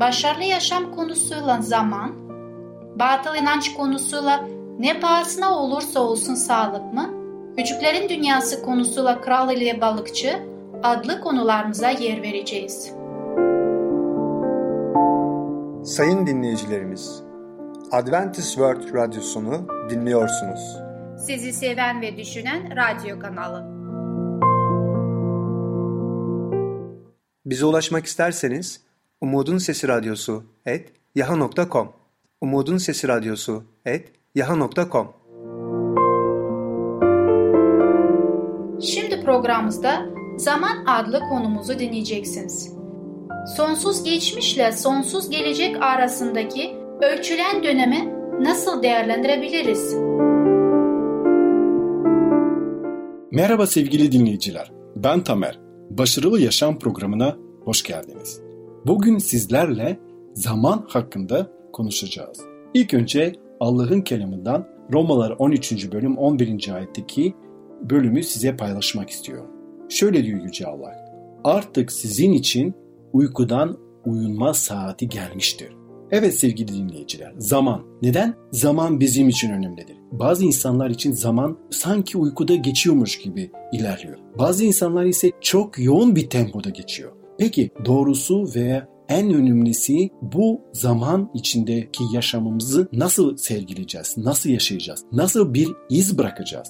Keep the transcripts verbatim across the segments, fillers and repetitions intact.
başarılı yaşam konusuyla zaman, batıl inanç konusuyla ne pahasına olursa olsun sağlık mı, küçüklerin dünyası konusuyla kral ile balıkçı adlı konularımıza yer vereceğiz. Sayın dinleyicilerimiz, Adventist World Radyosunu dinliyorsunuz. Sizi seven ve düşünen radyo kanalı. Bize ulaşmak isterseniz Umut'un Sesi Radyosu et yaha nokta com Umut'un Sesi Radyosu et yaha nokta com. Şimdi programımızda zaman adlı konumuzu dinleyeceksiniz. Sonsuz geçmişle sonsuz gelecek arasındaki ölçülen dönemi nasıl değerlendirebiliriz? Merhaba sevgili dinleyiciler. Ben Tamer. Başarılı Yaşam programına hoş geldiniz. Bugün sizlerle zaman hakkında konuşacağız. İlk önce Allah'ın kelamından Romalılar on üçüncü bölüm on birinci ayetteki bölümü size paylaşmak istiyorum. Şöyle diyor Yüce Allah: "Artık sizin için uykudan uyunma saati gelmiştir." Evet sevgili dinleyiciler, zaman. Neden? Zaman bizim için önemlidir. Bazı insanlar için zaman sanki uykuda geçiyormuş gibi ilerliyor. Bazı insanlar ise çok yoğun bir tempoda geçiyor. Peki doğrusu veya en önemlisi bu zaman içindeki yaşamımızı nasıl sergileyeceğiz, nasıl yaşayacağız, nasıl bir iz bırakacağız?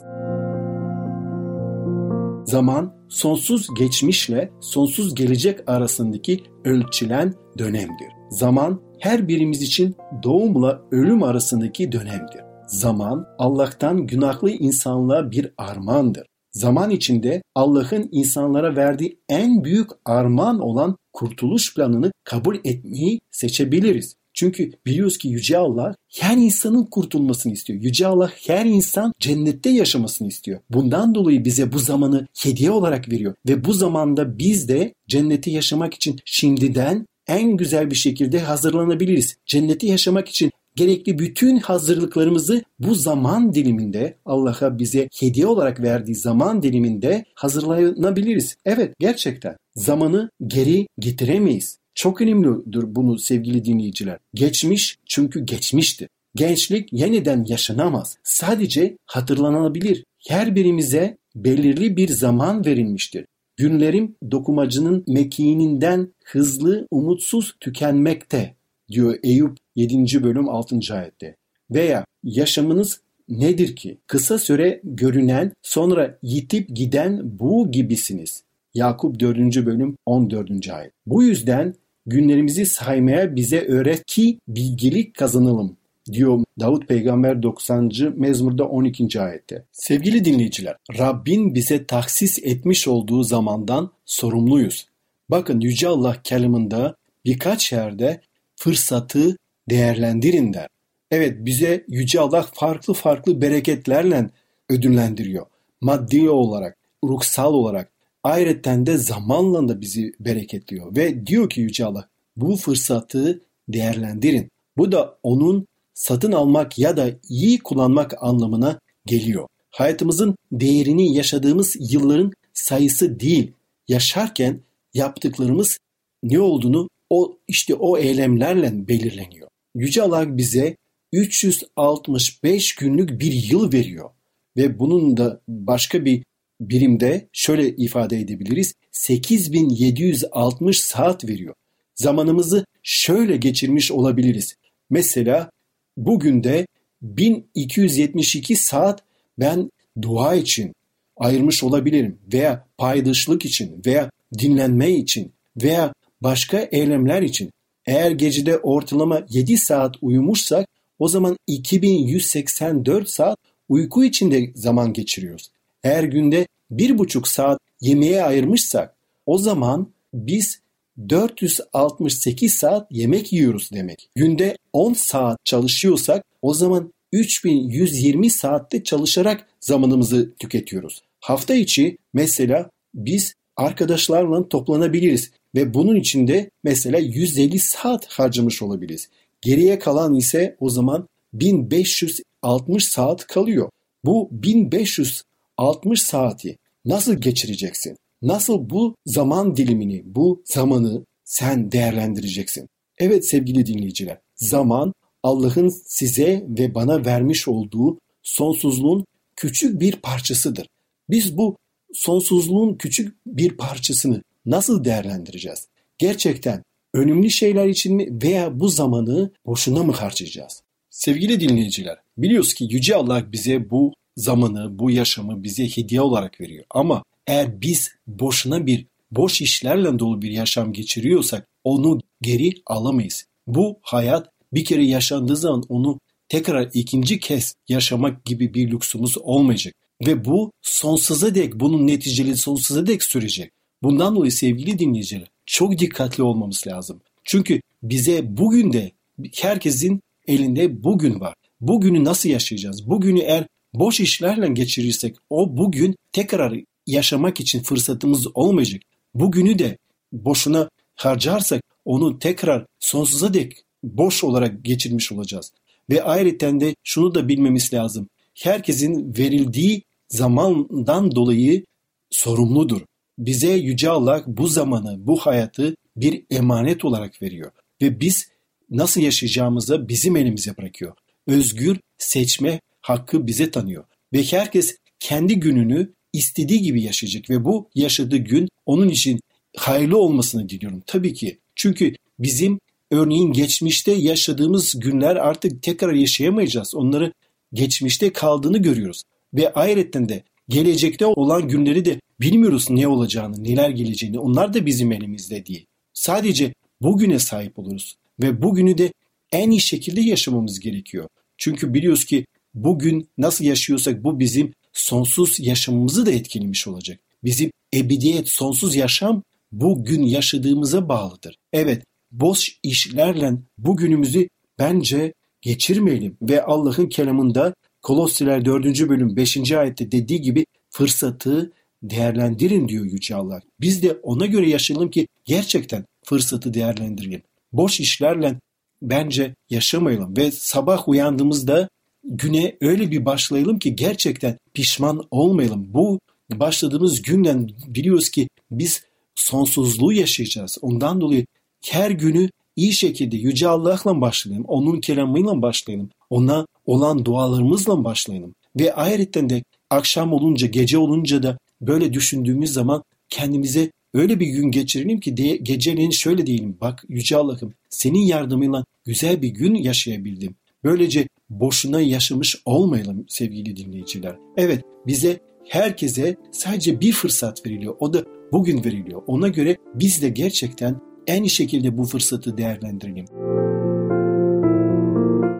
Zaman sonsuz geçmişle sonsuz gelecek arasındaki ölçülen dönemdir. Zaman her birimiz için doğumla ölüm arasındaki dönemdir. Zaman Allah'tan günahlı insanlığa bir armağandır. Zaman içinde Allah'ın insanlara verdiği en büyük armağan olan kurtuluş planını kabul etmeyi seçebiliriz. Çünkü biliyoruz ki Yüce Allah her insanın kurtulmasını istiyor. Yüce Allah her insan cennette yaşamasını istiyor. Bundan dolayı bize bu zamanı hediye olarak veriyor. Ve bu zamanda biz de cenneti yaşamak için şimdiden en güzel bir şekilde hazırlanabiliriz. Cenneti yaşamak için gerekli bütün hazırlıklarımızı bu zaman diliminde, Allah'a bize hediye olarak verdiği zaman diliminde hazırlanabiliriz. Evet, gerçekten zamanı geri getiremeyiz. Çok önemlidir bunu sevgili dinleyiciler. Geçmiş çünkü geçmiştir. Gençlik yeniden yaşanamaz. Sadece hatırlanabilir. Her birimize belirli bir zaman verilmiştir. Günlerim dokumacının mekiğinden hızlı, umutsuz tükenmekte diyor Eyüp yedinci bölüm altıncı ayette. Veya yaşamınız nedir ki? Kısa süre görünen, sonra yitip giden bu gibisiniz. Yakup dördüncü bölüm on dördüncü ayet. Bu yüzden günlerimizi saymaya bize öğret ki bilgelik kazanalım diyor Davut Peygamber doksanıncı Mezmur'da on ikinci ayette. Sevgili dinleyiciler, Rabbin bize tahsis etmiş olduğu zamandan sorumluyuz. Bakın Yüce Allah kelamında birkaç yerde fırsatı değerlendirin der. Evet, bize Yüce Allah farklı farklı bereketlerle ödüllendiriyor. Maddi olarak, ruhsal olarak. Ayrıca de zamanla da bizi bereketliyor. Ve diyor ki Yüce Allah, bu fırsatı değerlendirin. Bu da onun satın almak ya da iyi kullanmak anlamına geliyor. Hayatımızın değerini yaşadığımız yılların sayısı değil, yaşarken yaptıklarımız ne olduğunu o işte o eylemlerle belirleniyor. Yüce Allah bize üç yüz altmış beş günlük bir yıl veriyor ve bunun da başka bir birimde şöyle ifade edebiliriz: sekiz bin yedi yüz altmış saat veriyor. Zamanımızı şöyle geçirmiş olabiliriz. Mesela bugün de bin iki yüz yetmiş iki saat ben dua için ayırmış olabilirim veya paydaşlık için veya dinlenme için veya başka eylemler için. Eğer gecede ortalama yedi saat uyumuşsak o zaman iki bin yüz seksen dört saat uyku içinde zaman geçiriyoruz. Eğer günde bir buçuk saat yemeğe ayırmışsak o zaman biz dört yüz altmış sekiz saat yemek yiyoruz demek. Günde on saat çalışıyorsak o zaman üç bin yüz yirmi saatte çalışarak zamanımızı tüketiyoruz. Hafta içi mesela biz arkadaşlarla toplanabiliriz ve bunun içinde mesela yüz elli saat harcamış olabiliriz. Geriye kalan ise o zaman bin beş yüz altmış saat kalıyor. Bu bin beş yüz altmış saati nasıl geçireceksin? Nasıl bu zaman dilimini, bu zamanı sen değerlendireceksin? Evet sevgili dinleyiciler, zaman Allah'ın size ve bana vermiş olduğu sonsuzluğun küçük bir parçasıdır. Biz bu sonsuzluğun küçük bir parçasını nasıl değerlendireceğiz? Gerçekten önemli şeyler için mi veya bu zamanı boşuna mı harcayacağız? Sevgili dinleyiciler, biliyoruz ki Yüce Allah bize bu zamanı, bu yaşamı bize hediye olarak veriyor. Ama eğer biz boşuna bir, boş işlerle dolu bir yaşam geçiriyorsak onu geri alamayız. Bu hayat bir kere yaşandığı zaman onu tekrar ikinci kez yaşamak gibi bir lüksumuz olmayacak. Ve bu sonsuza dek, bunun neticeli sonsuza dek sürecek. Bundan dolayı sevgili dinleyiciler çok dikkatli olmamız lazım. Çünkü bize bugün de, herkesin elinde bugün var. Bugünü nasıl yaşayacağız? Bugünü eğer boş işlerle geçirirsek o bugün tekrar yaşamak için fırsatımız olmayacak. Bugünü de boşuna harcarsak onu tekrar sonsuza dek boş olarak geçirmiş olacağız. Ve ayrıca de şunu da bilmemiz lazım. Herkesin verildiği zamandan dolayı sorumludur. Bize Yüce Allah bu zamanı, bu hayatı bir emanet olarak veriyor. Ve biz nasıl yaşayacağımızı bizim elimize bırakıyor. Özgür seçme hakkı bize tanıyor. Ve herkes kendi gününü istediği gibi yaşayacak. Ve bu yaşadığı gün onun için hayırlı olmasını diliyorum. Tabii ki. Çünkü bizim örneğin geçmişte yaşadığımız günler artık tekrar yaşayamayacağız. Onları geçmişte kaldığını görüyoruz. Ve ayrıca de gelecekte olan günleri de bilmiyoruz ne olacağını, neler geleceğini. Onlar da bizim elimizde değil. Sadece bugüne sahip oluruz. Ve bugünü de en iyi şekilde yaşamamız gerekiyor. Çünkü biliyoruz ki bugün nasıl yaşıyorsak bu bizim sonsuz yaşamımızı da etkilemiş olacak. Bizim ebediyet, sonsuz yaşam bugün yaşadığımıza bağlıdır. Evet, boş işlerle bugünümüzü bence geçirmeyelim. Ve Allah'ın kelamında Kolosyalar dördüncü bölüm beşinci ayette dediği gibi fırsatı değerlendirin diyor Yüce Allah. Biz de ona göre yaşayalım ki gerçekten fırsatı değerlendirelim. Boş işlerle bence yaşamayalım ve sabah uyandığımızda güne öyle bir başlayalım ki gerçekten pişman olmayalım. Bu başladığımız günden biliyoruz ki biz sonsuzluğu yaşayacağız. Ondan dolayı her günü iyi şekilde Yüce Allah'la başlayalım. Onun kelamıyla başlayalım. Ona olan dualarımızla başlayalım. Ve ayrıca de akşam olunca, gece olunca da böyle düşündüğümüz zaman kendimize öyle bir gün geçirelim ki diye geceleyin şöyle diyelim. Bak Yüce Allah'ım, senin yardımıyla güzel bir gün yaşayabildim. Böylece boşuna yaşamış olmayalım sevgili dinleyiciler. Evet, bize, herkese sadece bir fırsat veriliyor. O da bugün veriliyor. Ona göre biz de gerçekten en iyi şekilde bu fırsatı değerlendirelim.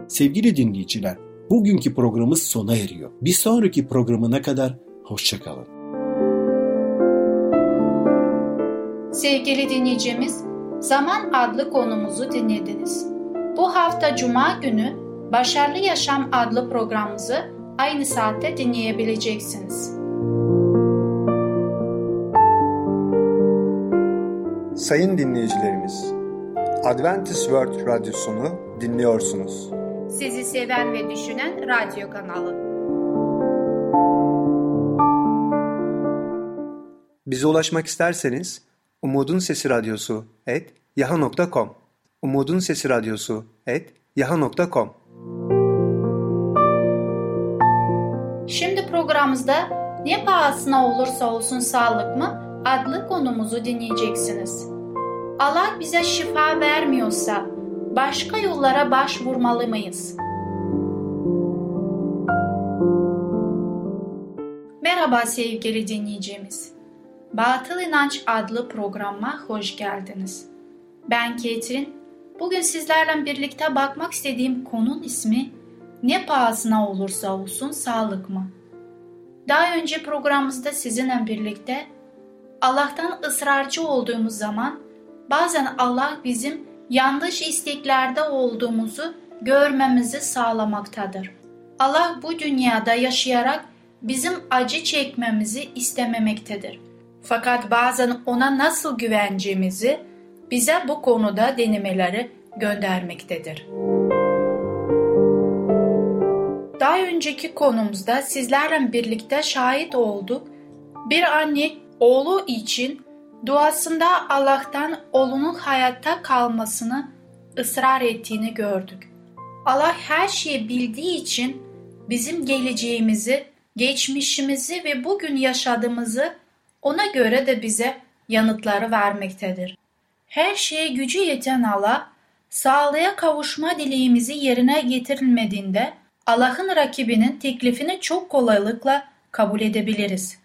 Sevgili dinleyiciler, bugünkü programımız sona eriyor. Bir sonraki programına kadar hoşça kalın. Sevgili dinleyicimiz, Zaman adlı konumuzu dinlediniz. Bu hafta Cuma günü Başarılı Yaşam adlı programımızı aynı saatte dinleyebileceksiniz. Sayın dinleyicilerimiz, Adventist World Radyosunu dinliyorsunuz. Sizi seven ve düşünen radyo kanalı. Bize ulaşmak isterseniz Umut'un Sesi Radyosu et yaha nokta com Umut'un Sesi Radyosu et yaha nokta com. Şimdi programımızda "Ne pahasına olursa olsun sağlık mı?" adlı konumuzu dinleyeceksiniz. Allah bize şifa vermiyorsa başka yollara başvurmalı mıyız? Merhaba sevgili dinleyicimiz. Batıl İnanç adlı programa hoş geldiniz. Ben Ketrin. Bugün sizlerle birlikte bakmak istediğim konunun ismi "Ne pahasına olursa olsun sağlık mı?" Daha önce programımızda sizinle birlikte Allah'tan ısrarcı olduğumuz zaman bazen Allah bizim yanlış isteklerde olduğumuzu görmemizi sağlamaktadır. Allah bu dünyada yaşayarak bizim acı çekmemizi istememektedir. Fakat bazen ona nasıl güveneceğimizi bize bu konuda denemeleri göndermektedir. Daha önceki konumuzda sizlerle birlikte şahit olduk. Bir anne oğlu için duasında Allah'tan oğlunun hayatta kalmasını ısrar ettiğini gördük. Allah her şeyi bildiği için bizim geleceğimizi, geçmişimizi ve bugün yaşadığımızı ona göre de bize yanıtları vermektedir. Her şeye gücü yeten Allah, sağlığa kavuşma dileğimizi yerine getirilmediğinde Allah'ın rakibinin teklifini çok kolaylıkla kabul edebiliriz.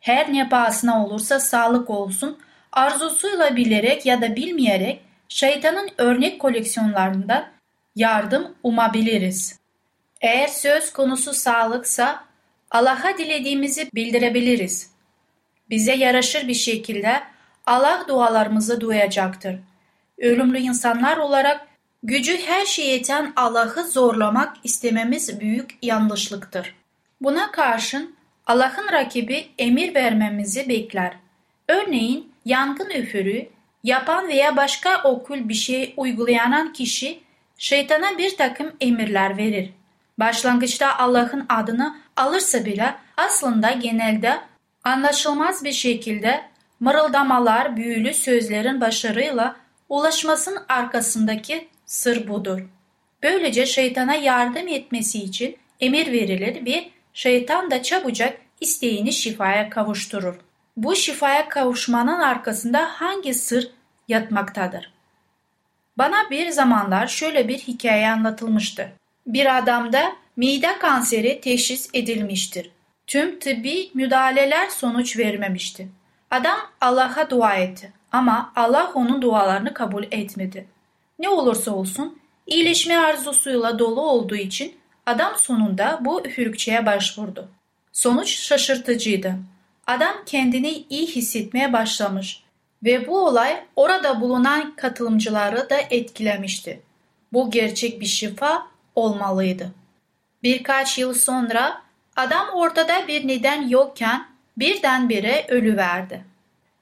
Her ne pahasına olursa sağlık olsun, arzusuyla bilerek ya da bilmeyerek şeytanın örnek koleksiyonlarında yardım umabiliriz. Eğer söz konusu sağlıksa Allah'a dilediğimizi bildirebiliriz. Bize yaraşır bir şekilde Allah dualarımızı duyacaktır. Ölümlü insanlar olarak gücü her şeye yeten Allah'ı zorlamak istememiz büyük yanlışlıktır. Buna karşın Allah'ın rakibi emir vermemizi bekler. Örneğin yangın üfürü yapan veya başka okul bir şey uygulayan kişi şeytana bir takım emirler verir. Başlangıçta Allah'ın adını alırsa bile aslında genelde anlaşılmaz bir şekilde mırıldamalar, büyülü sözlerin başarıyla ulaşmasının arkasındaki sır budur. Böylece şeytana yardım etmesi için emir verilir ve şeytan da çabucak isteğini şifaya kavuşturur. Bu şifaya kavuşmanın arkasında hangi sır yatmaktadır? Bana bir zamanlar şöyle bir hikaye anlatılmıştı. Bir adamda mide kanseri teşhis edilmiştir. Tüm tıbbi müdahaleler sonuç vermemişti. Adam Allah'a dua etti ama Allah onun dualarını kabul etmedi. Ne olursa olsun iyileşme arzusuyla dolu olduğu için adam sonunda bu üfürükçeye başvurdu. Sonuç şaşırtıcıydı. Adam kendini iyi hissetmeye başlamış ve bu olay orada bulunan katılımcıları da etkilemişti. Bu gerçek bir şifa olmalıydı. Birkaç yıl sonra adam ortada bir neden yokken birdenbire ölüverdi.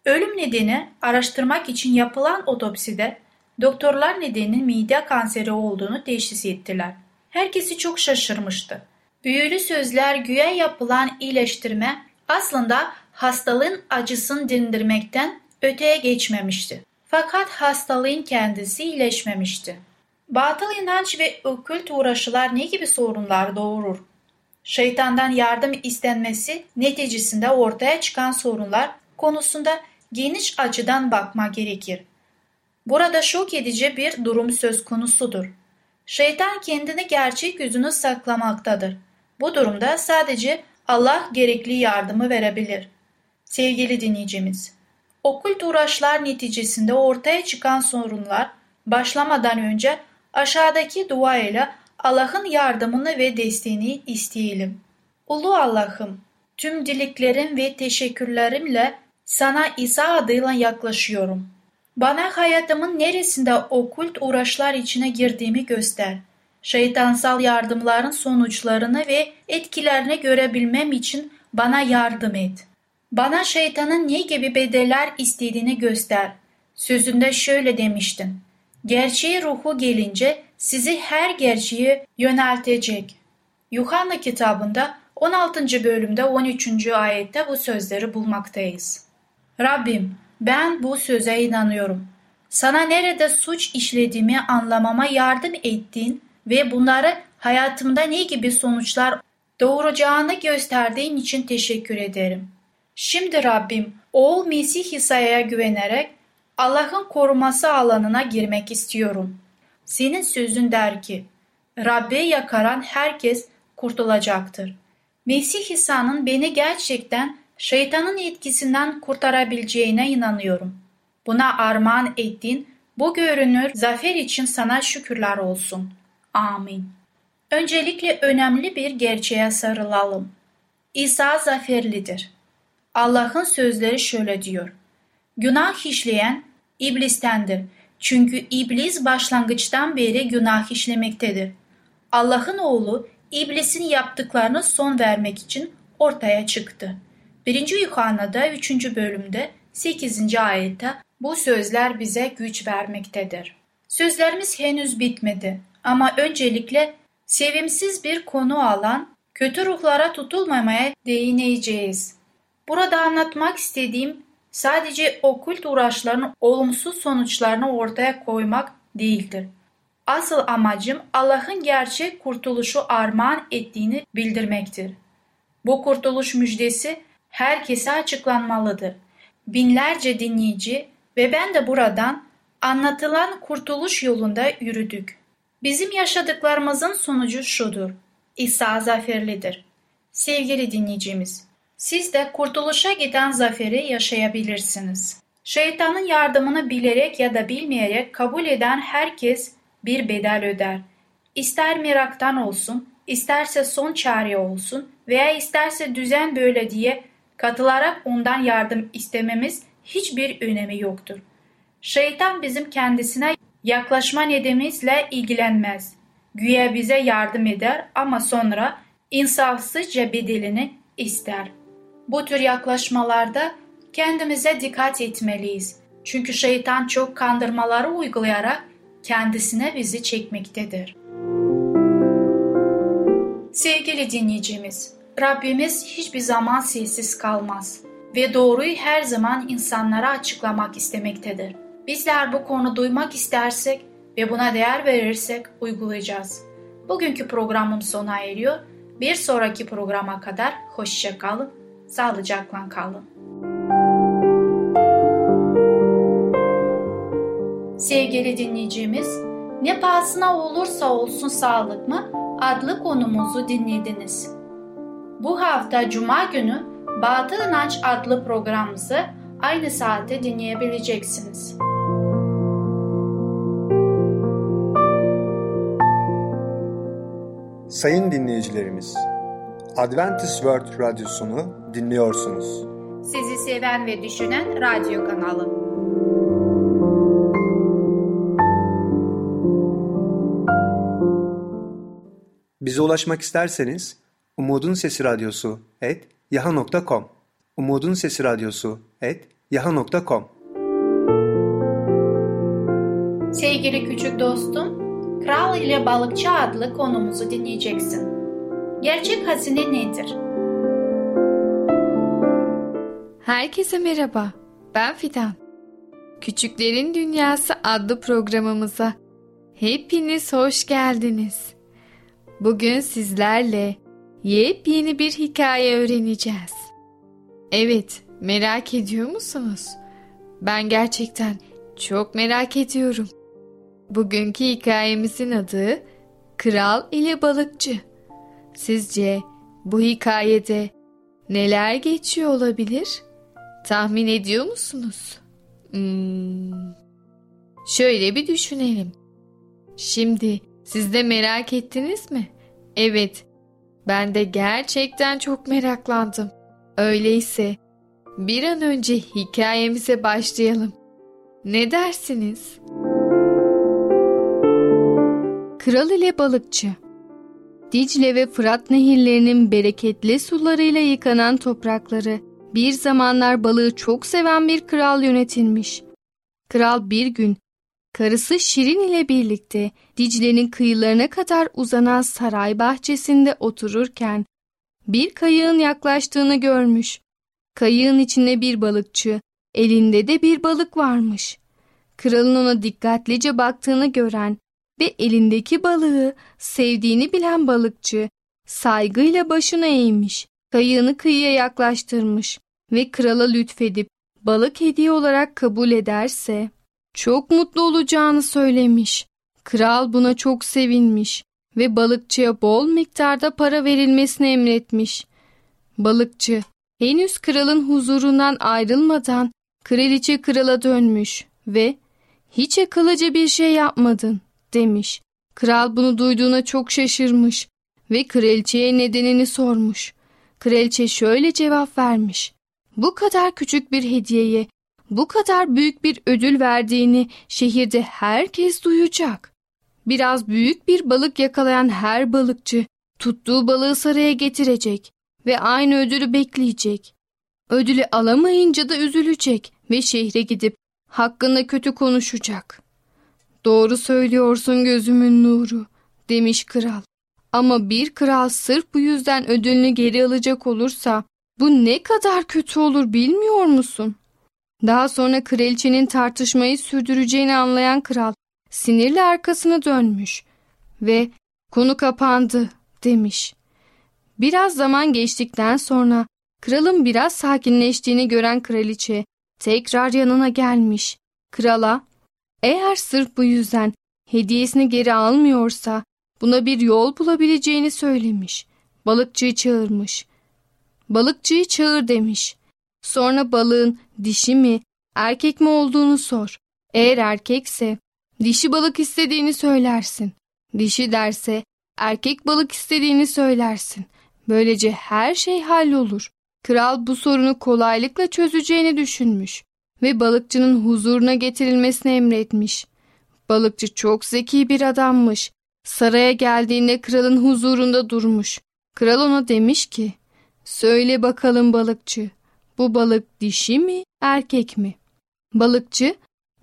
Ölüm nedeni araştırmak için yapılan otopside doktorlar nedenin mide kanseri olduğunu teşhis ettiler. Herkesi çok şaşırmıştı. Büyülü sözler güya yapılan iyileştirme aslında hastalığın acısını dindirmekten öteye geçmemişti. Fakat hastalığın kendisi iyileşmemişti. Batıl inanç ve okült uğraşılar ne gibi sorunlar doğurur? Şeytandan yardım istenmesi neticesinde ortaya çıkan sorunlar konusunda geniş açıdan bakma gerekir. Burada şok edici bir durum söz konusudur. Şeytan kendini gerçek yüzünü saklamaktadır. Bu durumda sadece Allah gerekli yardımı verebilir. Sevgili dinleyicimiz, okült uğraşlar neticesinde ortaya çıkan sorunlar başlamadan önce aşağıdaki dua ile Allah'ın yardımını ve desteğini isteyelim. Ulu Allah'ım, tüm dileklerim ve teşekkürlerimle sana İsa adıyla yaklaşıyorum. Bana hayatımın neresinde okült uğraşlar içine girdiğimi göster. Şeytansal yardımların sonuçlarını ve etkilerini görebilmem için bana yardım et. Bana şeytanın ne gibi bedeller istediğini göster. Sözünde şöyle demiştin: gerçeği ruhu gelince sizi her gerçeği yöneltecek. Yuhanna kitabında on altıncı bölümde on üçüncü ayette bu sözleri bulmaktayız. Rabbim, ben bu söze inanıyorum. Sana nerede suç işlediğimi anlamama yardım ettiğin ve bunları hayatımda ne gibi sonuçlar doğuracağını gösterdiğin için teşekkür ederim. Şimdi Rabbim, oğul Mesih İsa'ya güvenerek Allah'ın koruması alanına girmek istiyorum. Senin sözün der ki, Rabbe yakaran herkes kurtulacaktır. Mesih İsa'nın beni gerçekten şeytanın etkisinden kurtarabileceğine inanıyorum. Buna armağan ettiğin bu görünür zafer için sana şükürler olsun. Amin. Öncelikle önemli bir gerçeğe sarılalım. İsa zaferlidir. Allah'ın sözleri şöyle diyor: günah işleyen iblistendir. Çünkü iblis başlangıçtan beri günah işlemektedir. Allah'ın oğlu iblisin yaptıklarına son vermek için ortaya çıktı. birinci Yuhanna'da üçüncü bölümde sekizinci ayette bu sözler bize güç vermektedir. Sözlerimiz henüz bitmedi ama öncelikle sevimsiz bir konu alan kötü ruhlara tutulmamaya değineceğiz. Burada anlatmak istediğim sadece okült uğraşlarının olumsuz sonuçlarını ortaya koymak değildir. Asıl amacım Allah'ın gerçek kurtuluşu armağan ettiğini bildirmektir. Bu kurtuluş müjdesi herkese açıklanmalıdır. Binlerce dinleyici ve ben de buradan anlatılan kurtuluş yolunda yürüdük. Bizim yaşadıklarımızın sonucu şudur: İsa zaferlidir. Sevgili dinleyicimiz, siz de kurtuluşa giden zaferi yaşayabilirsiniz. Şeytanın yardımını bilerek ya da bilmeyerek kabul eden herkes bir bedel öder. İster meraktan olsun, isterse son çare olsun veya isterse düzen böyle diye katılarak ondan yardım istememiz hiçbir önemi yoktur. Şeytan bizim kendisine yaklaşma nedenimizle ilgilenmez. Güya bize yardım eder ama sonra insafsızca bedelini ister. Bu tür yaklaşmalarda kendimize dikkat etmeliyiz. Çünkü şeytan çok kandırmaları uygulayarak kendisine bizi çekmektedir. Sevgili dinleyicimiz, Rabbimiz hiçbir zaman sessiz kalmaz ve doğruyu her zaman insanlara açıklamak istemektedir. Bizler bu konu duymak istersek ve buna değer verirsek uygulayacağız. Bugünkü programım sona eriyor. Bir sonraki programa kadar hoşça kalın, sağlıcakla kalın. Sevgili dinleyicimiz, ne pahasına olursa olsun sağlık mı adlı konumuzu dinlediniz. Bu hafta Cuma günü Batıl İnanç adlı programımızı aynı saatte dinleyebileceksiniz. Sayın dinleyicilerimiz, Adventist World Radyosunu dinliyorsunuz. Sizi seven ve düşünen radyo kanalı. Bize ulaşmak isterseniz Umut'un Sesi Radyosu et yaha nokta com Umut'un Sesi Radyosu et yaha nokta com. Sevgili küçük dostum, Kral ile Balıkçı adlı konumuzu dinleyeceksin. Gerçek hazine nedir? Herkese merhaba, ben Fidan. Küçüklerin Dünyası adlı programımıza hepiniz hoş geldiniz. Bugün sizlerle yepyeni bir hikaye öğreneceğiz. Evet, merak ediyor musunuz? Ben gerçekten çok merak ediyorum. Bugünkü hikayemizin adı Kral ile Balıkçı. Sizce bu hikayede neler geçiyor olabilir? Tahmin ediyor musunuz? Hmm, şöyle bir düşünelim. Şimdi siz de merak ettiniz mi? Evet, ben de gerçekten çok meraklandım. Öyleyse bir an önce hikayemize başlayalım. Ne dersiniz? Kral ile Balıkçı. Dicle ve Fırat nehirlerinin bereketli sularıyla yıkanan toprakları bir zamanlar balığı çok seven bir kral yönetilmiş. Kral bir gün karısı Şirin ile birlikte Dicle'nin kıyılarına kadar uzanan saray bahçesinde otururken bir kayığın yaklaştığını görmüş. Kayığın içinde bir balıkçı, elinde de bir balık varmış. Kralın ona dikkatlice baktığını gören ve elindeki balığı sevdiğini bilen balıkçı saygıyla başını eğmiş, kayığını kıyıya yaklaştırmış ve krala lütfedip balık hediye olarak kabul ederse çok mutlu olacağını söylemiş. Kral buna çok sevinmiş ve balıkçıya bol miktarda para verilmesini emretmiş. Balıkçı henüz kralın huzurundan ayrılmadan kraliçe krala dönmüş ve "Hiç akıllıca bir şey yapmadın." demiş. Kral bunu duyduğuna çok şaşırmış ve kraliçeye nedenini sormuş. Kraliçe şöyle cevap vermiş: "Bu kadar küçük bir hediyeye bu kadar büyük bir ödül verdiğini şehirde herkes duyacak. Biraz büyük bir balık yakalayan her balıkçı tuttuğu balığı saraya getirecek ve aynı ödülü bekleyecek. Ödülü alamayınca da üzülecek ve şehre gidip hakkında kötü konuşacak. "Doğru söylüyorsun gözümün nuru," demiş kral. Ama bir kral sırf bu yüzden ödülünü geri alacak olursa bu ne kadar kötü olur bilmiyor musun? Daha sonra kraliçenin tartışmayı sürdüreceğini anlayan kral sinirle arkasına dönmüş ve "Konu kapandı," demiş. Biraz zaman geçtikten sonra kralın biraz sakinleştiğini gören kraliçe tekrar yanına gelmiş. Krala eğer sırf bu yüzden hediyesini geri almıyorsa buna bir yol bulabileceğini söylemiş. Balıkçıyı çağırmış. Balıkçıyı çağır demiş. Sonra balığın dişi mi, erkek mi olduğunu sor. Eğer erkekse dişi balık istediğini söylersin. Dişi derse erkek balık istediğini söylersin. Böylece her şey hallolur. Kral bu sorunu kolaylıkla çözeceğini düşünmüş ve balıkçının huzuruna getirilmesini emretmiş. Balıkçı çok zeki bir adammış. Saraya geldiğinde kralın huzurunda durmuş. Kral ona demiş ki, "Söyle bakalım balıkçı, bu balık dişi mi, erkek mi?" Balıkçı,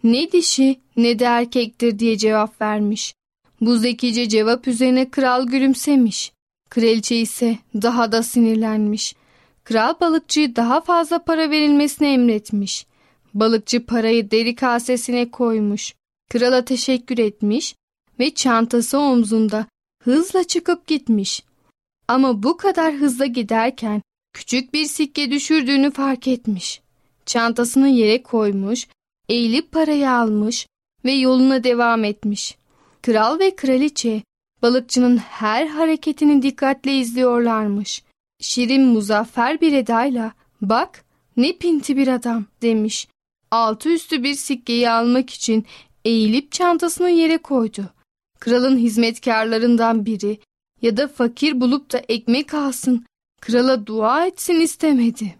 "Ne dişi ne de erkektir," diye cevap vermiş. Bu zekice cevap üzerine kral gülümsemiş. Kraliçe ise daha da sinirlenmiş. Kral balıkçıyı daha fazla para verilmesini emretmiş. Balıkçı parayı deri kasesine koymuş. Krala teşekkür etmiş ve çantası omzunda hızla çıkıp gitmiş. Ama bu kadar hızla giderken küçük bir sikke düşürdüğünü fark etmiş. Çantasını yere koymuş, eğilip parayı almış ve yoluna devam etmiş. Kral ve kraliçe balıkçının her hareketini dikkatle izliyorlarmış. Şirin muzaffer bir edayla "Bak ne pinti bir adam," demiş. Altı üstü bir sikkeyi almak için eğilip çantasını yere koydu. Kralın hizmetkarlarından biri ya da fakir bulup da ekmek alsın, krala dua etsin istemedi.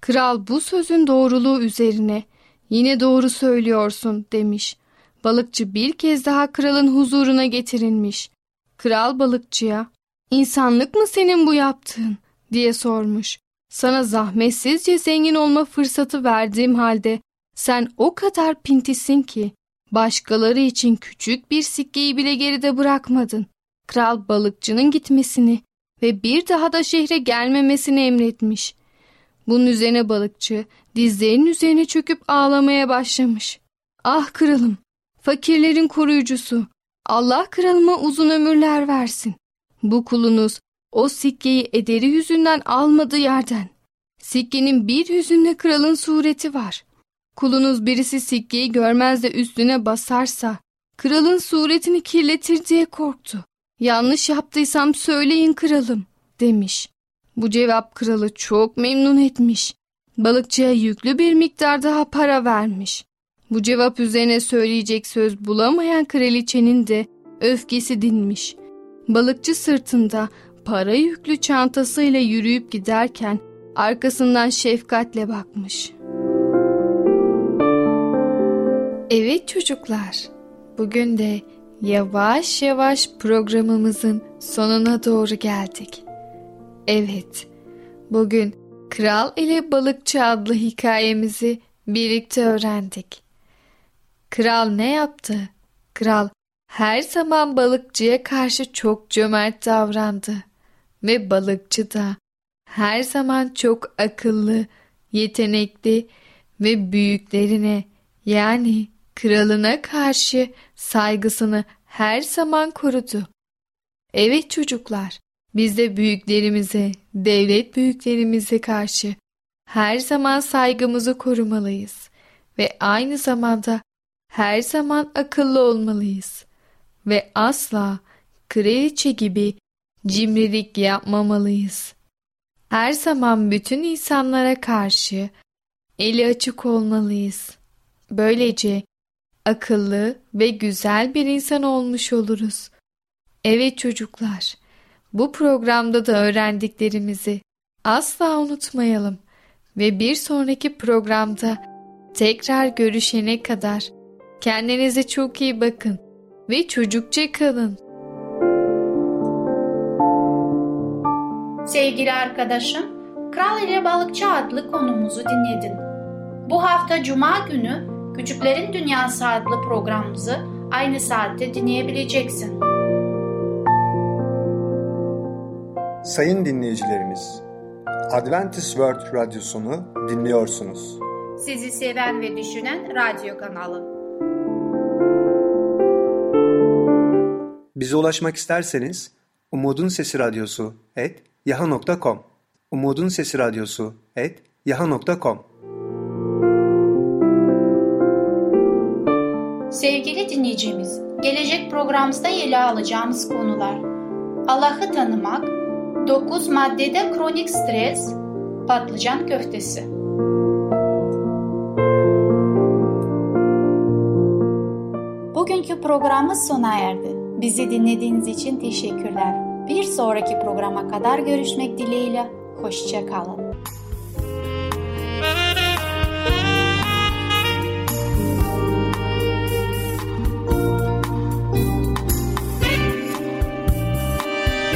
Kral bu sözün doğruluğu üzerine "Yine doğru söylüyorsun," demiş. Balıkçı bir kez daha kralın huzuruna getirilmiş. Kral balıkçıya "İnsanlık mı senin bu yaptığın?" diye sormuş. "Sana zahmetsizce zengin olma fırsatı verdiğim halde sen o kadar pintisin ki başkaları için küçük bir sikkeyi bile geride bırakmadın." Kral balıkçının gitmesini ve bir daha da şehre gelmemesini emretmiş. Bunun üzerine balıkçı dizlerinin üzerine çöküp ağlamaya başlamış. "Ah kralım, fakirlerin koruyucusu, Allah kralıma uzun ömürler versin. Bu kulunuz o sikkeyi ederi yüzünden almadığı yerden. Sikkenin bir yüzünde kralın sureti var. Kulunuz birisi sikkeyi görmez de üstüne basarsa kralın suretini kirletir diye korktu. Yanlış yaptıysam söyleyin kralım," demiş. Bu cevap kralı çok memnun etmiş. Balıkçıya yüklü bir miktar daha para vermiş. Bu cevap üzerine söyleyecek söz bulamayan kraliçenin de öfkesi dinmiş. Balıkçı sırtında para yüklü çantasıyla yürüyüp giderken arkasından şefkatle bakmış. Evet çocuklar, bugün de yavaş yavaş programımızın sonuna doğru geldik. Evet, bugün Kral ile Balıkçı adlı hikayemizi birlikte öğrendik. Kral ne yaptı? Kral her zaman balıkçıya karşı çok cömert davrandı ve balıkçı da her zaman çok akıllı, yetenekli ve büyüklerine, yani kralına karşı saygısını her zaman korudu. Evet çocuklar, biz de büyüklerimize, devlet büyüklerimize karşı her zaman saygımızı korumalıyız ve aynı zamanda her zaman akıllı olmalıyız ve asla kraliçe gibi cimrilik yapmamalıyız. Her zaman bütün insanlara karşı eli açık olmalıyız. Böylece akıllı ve güzel bir insan olmuş oluruz. Evet çocuklar, bu programda da öğrendiklerimizi asla unutmayalım ve bir sonraki programda Tekrar görüşene kadar kendinize çok iyi bakın ve çocukça kalın. Sevgili arkadaşım, Kral ile Balıkçı adlı konumuzu dinledin. Bu hafta Cuma günü Küçüklerin Dünyası adlı programımızı aynı saatte dinleyebileceksin. Sayın dinleyicilerimiz, Adventist World Radyosunu dinliyorsunuz. Sizi seven ve düşünen radyo kanalı. Bize ulaşmak isterseniz Umut'un Sesi Radyosu et yaha nokta com Umut'un Sesi Radyosu et yaha nokta com. Sevgili dinleyicimiz, gelecek programımızda ele alacağımız konular: Allah'ı tanımak, dokuz maddede kronik stres, patlıcan köftesi. Bugünkü programımız sona erdi. Bizi dinlediğiniz için teşekkürler. Bir sonraki programa kadar görüşmek dileğiyle, hoşça kalın.